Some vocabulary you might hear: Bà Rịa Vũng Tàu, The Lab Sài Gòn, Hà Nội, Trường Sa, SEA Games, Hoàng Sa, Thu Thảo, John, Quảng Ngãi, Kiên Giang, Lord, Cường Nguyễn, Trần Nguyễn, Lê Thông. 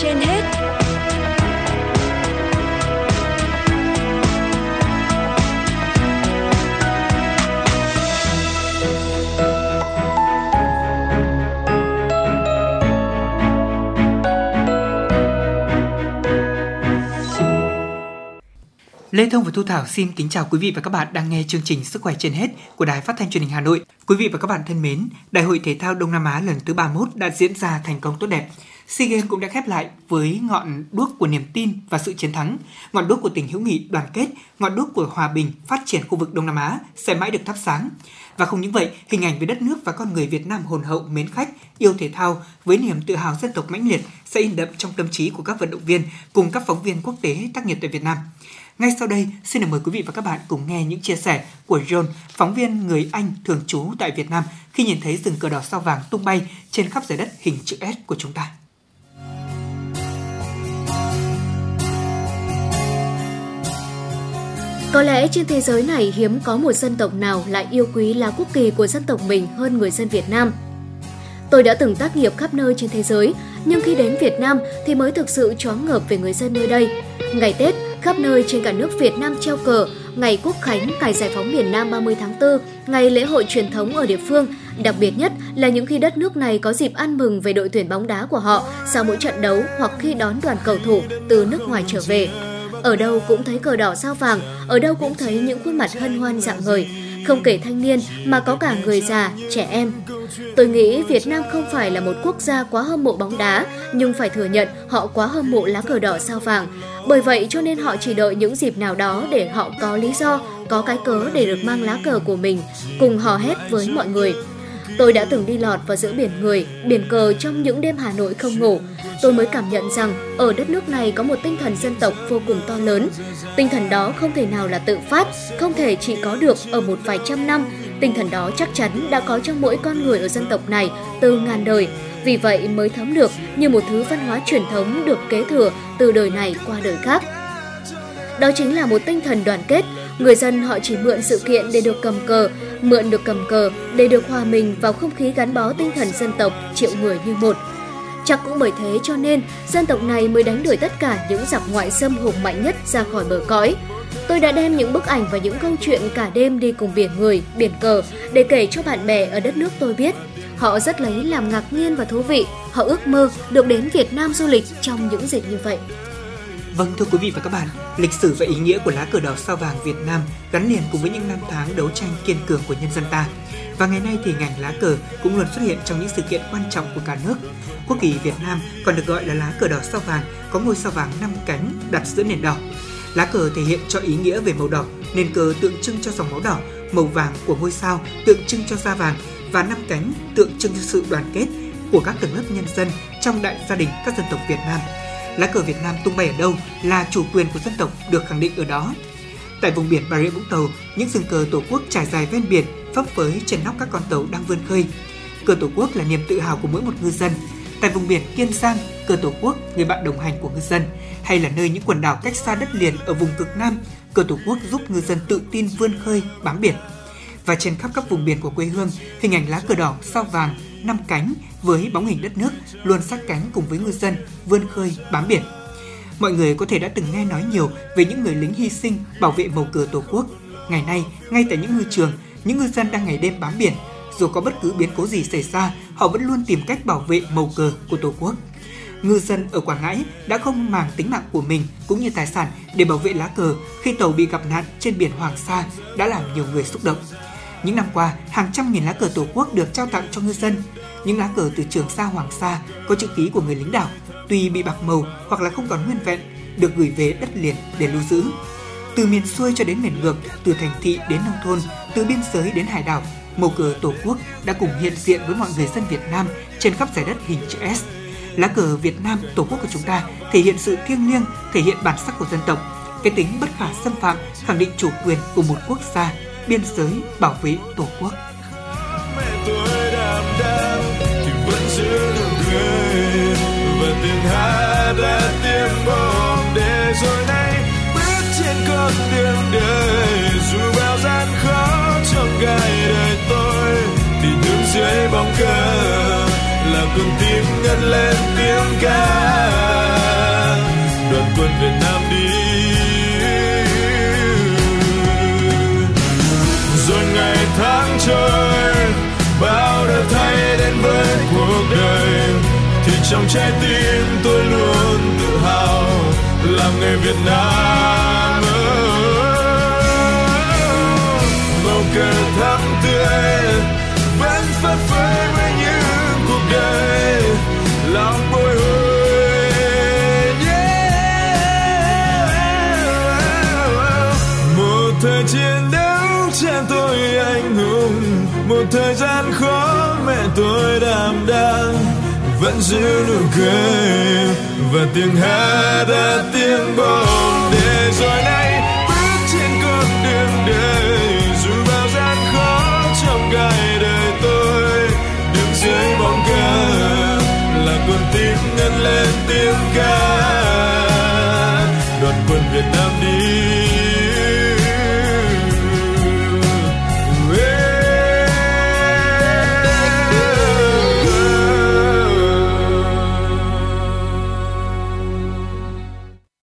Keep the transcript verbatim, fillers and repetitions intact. trên hết. Lê Thông và Thu Thảo xin kính chào quý vị và các bạn đang nghe chương trình Sức khỏe trên hết của Đài Phát thanh Truyền hình Hà Nội. Quý vị và các bạn thân mến, Đại hội thể thao Đông Nam Á lần thứ ba mươi mốt đã diễn ra thành công tốt đẹp. SEA Games cũng đã khép lại với ngọn đuốc của niềm tin và sự chiến thắng, ngọn đuốc của tình hữu nghị đoàn kết, ngọn đuốc của hòa bình phát triển khu vực Đông Nam Á sẽ mãi được thắp sáng. Và không những vậy, hình ảnh về đất nước và con người Việt Nam hồn hậu, mến khách, yêu thể thao với niềm tự hào dân tộc mãnh liệt sẽ in đậm trong tâm trí của các vận động viên cùng các phóng viên quốc tế tác nghiệp tại Việt Nam. Ngay sau đây, xin được mời quý vị và các bạn cùng nghe những chia sẻ của John, phóng viên người Anh thường trú tại Việt Nam khi nhìn thấy rừng cờ đỏ sao vàng tung bay trên khắp giải đất hình chữ S của chúng ta. Có lẽ trên thế giới này hiếm có một dân tộc nào lại yêu quý lá quốc kỳ của dân tộc mình hơn người dân Việt Nam. Tôi đã từng tác nghiệp khắp nơi trên thế giới, nhưng khi đến Việt Nam thì mới thực sự choáng ngợp về người dân nơi đây. Ngày Tết, khắp nơi trên cả nước Việt Nam treo cờ, ngày Quốc Khánh, ngày Giải phóng miền Nam ba mươi tháng tư, ngày lễ hội truyền thống ở địa phương. Đặc biệt nhất là những khi đất nước này có dịp ăn mừng về đội tuyển bóng đá của họ sau mỗi trận đấu hoặc khi đón đoàn cầu thủ từ nước ngoài trở về. Ở đâu cũng thấy cờ đỏ sao vàng, ở đâu cũng thấy những khuôn mặt hân hoan rạng ngời. Không kể thanh niên mà có cả người già, trẻ em. Tôi nghĩ Việt Nam không phải là một quốc gia quá hâm mộ bóng đá, nhưng phải thừa nhận họ quá hâm mộ lá cờ đỏ sao vàng. Bởi vậy cho nên họ chỉ đợi những dịp nào đó để họ có lý do, có cái cớ để được mang lá cờ của mình, cùng hò hét với mọi người. Tôi đã từng đi lọt vào giữa biển người, biển cờ trong những đêm Hà Nội không ngủ. Tôi mới cảm nhận rằng ở đất nước này có một tinh thần dân tộc vô cùng to lớn. Tinh thần đó không thể nào là tự phát, không thể chỉ có được ở một vài trăm năm. Tinh thần đó chắc chắn đã có trong mỗi con người ở dân tộc này từ ngàn đời. Vì vậy mới thấm được như một thứ văn hóa truyền thống được kế thừa từ đời này qua đời khác. Đó chính là một tinh thần đoàn kết. Người dân họ chỉ mượn sự kiện để được cầm cờ, mượn được cầm cờ để được hòa mình vào không khí gắn bó tinh thần dân tộc triệu người như một. Chắc cũng bởi thế cho nên dân tộc này mới đánh đuổi tất cả những giặc ngoại xâm hùng mạnh nhất ra khỏi bờ cõi. Tôi đã đem những bức ảnh và những câu chuyện cả đêm đi cùng biển người, biển cờ để kể cho bạn bè ở đất nước tôi biết. Họ rất lấy làm ngạc nhiên và thú vị. Họ ước mơ được đến Việt Nam du lịch trong những dịp như vậy. Vâng, thưa quý vị và các bạn, lịch sử và ý nghĩa của lá cờ đỏ sao vàng Việt Nam gắn liền cùng với những năm tháng đấu tranh kiên cường của nhân dân ta. Và ngày nay thì ngành lá cờ cũng luôn xuất hiện trong những sự kiện quan trọng của cả nước. Quốc kỳ Việt Nam còn được gọi là lá cờ đỏ sao vàng, có ngôi sao vàng năm cánh đặt giữa nền đỏ. Lá cờ thể hiện cho ý nghĩa về màu đỏ, nền cờ tượng trưng cho dòng máu đỏ, màu vàng của ngôi sao tượng trưng cho da vàng và năm cánh tượng trưng cho sự đoàn kết của các tầng lớp nhân dân trong đại gia đình các dân tộc Việt Nam. Lá cờ Việt Nam tung bay ở đâu là chủ quyền của dân tộc được khẳng định ở đó. Tại vùng biển Bà Rịa Vũng Tàu, những rừng cờ Tổ quốc trải dài ven biển, phấp phới trên nóc các con tàu đang vươn khơi. Cờ Tổ quốc là niềm tự hào của mỗi một ngư dân. Tại vùng biển Kiên Giang, cờ Tổ quốc người bạn đồng hành của ngư dân, hay là nơi những quần đảo cách xa đất liền ở vùng cực Nam, cờ Tổ quốc giúp ngư dân tự tin vươn khơi bám biển. Và trên khắp các vùng biển của quê hương, hình ảnh lá cờ đỏ sao vàng năm cánh với bóng hình đất nước luôn sát cánh cùng với ngư dân vươn khơi bám biển. Mọi người có thể đã từng nghe nói nhiều về những người lính hy sinh bảo vệ màu cờ Tổ quốc. Ngày nay, ngay tại những ngư trường, những ngư dân đang ngày đêm bám biển, dù có bất cứ biến cố gì xảy ra, họ vẫn luôn tìm cách bảo vệ màu cờ của Tổ quốc. Ngư dân ở Quảng Ngãi đã không màng tính mạng của mình cũng như tài sản để bảo vệ lá cờ khi tàu bị gặp nạn trên biển Hoàng Sa đã làm nhiều người xúc động. Những năm qua, hàng trăm nghìn lá cờ Tổ quốc được trao tặng cho ngư dân. Những lá cờ từ Trường Sa, Hoàng Sa có chữ ký của người lính đảo, tuy bị bạc màu hoặc là không còn nguyên vẹn, được gửi về đất liền để lưu giữ. Từ miền xuôi cho đến miền ngược, từ thành thị đến nông thôn, từ biên giới đến hải đảo, màu cờ Tổ quốc đã cùng hiện diện với mọi người dân Việt Nam trên khắp giải đất hình chữ S. Lá cờ Việt Nam, Tổ quốc của chúng ta thể hiện sự thiêng liêng, thể hiện bản sắc của dân tộc, cái tính bất khả xâm phạm, khẳng định chủ quyền của một quốc gia, biên giới bảo vệ Tổ quốc. Dưới bóng cờ là con tim ngân lên tiếng ca. trong trái tim tôi luôn tự hào làm người Việt Nam. Màu cờ thắm tươi vẫn phất phới với những cuộc đời lòng bồi hồi. Yeah. Một thời chiến đấu cha tôi anh hùng, một thời gian khó mẹ tôi đảm đang. Vẫn giữ nụ cười và tiếng hát đã tiếng bóng để rồi nay bước trên con đường đời, dù bao gian khó trong ngày đời tôi đứng dưới bóng cờ là con tim ngân lên tiếng ca.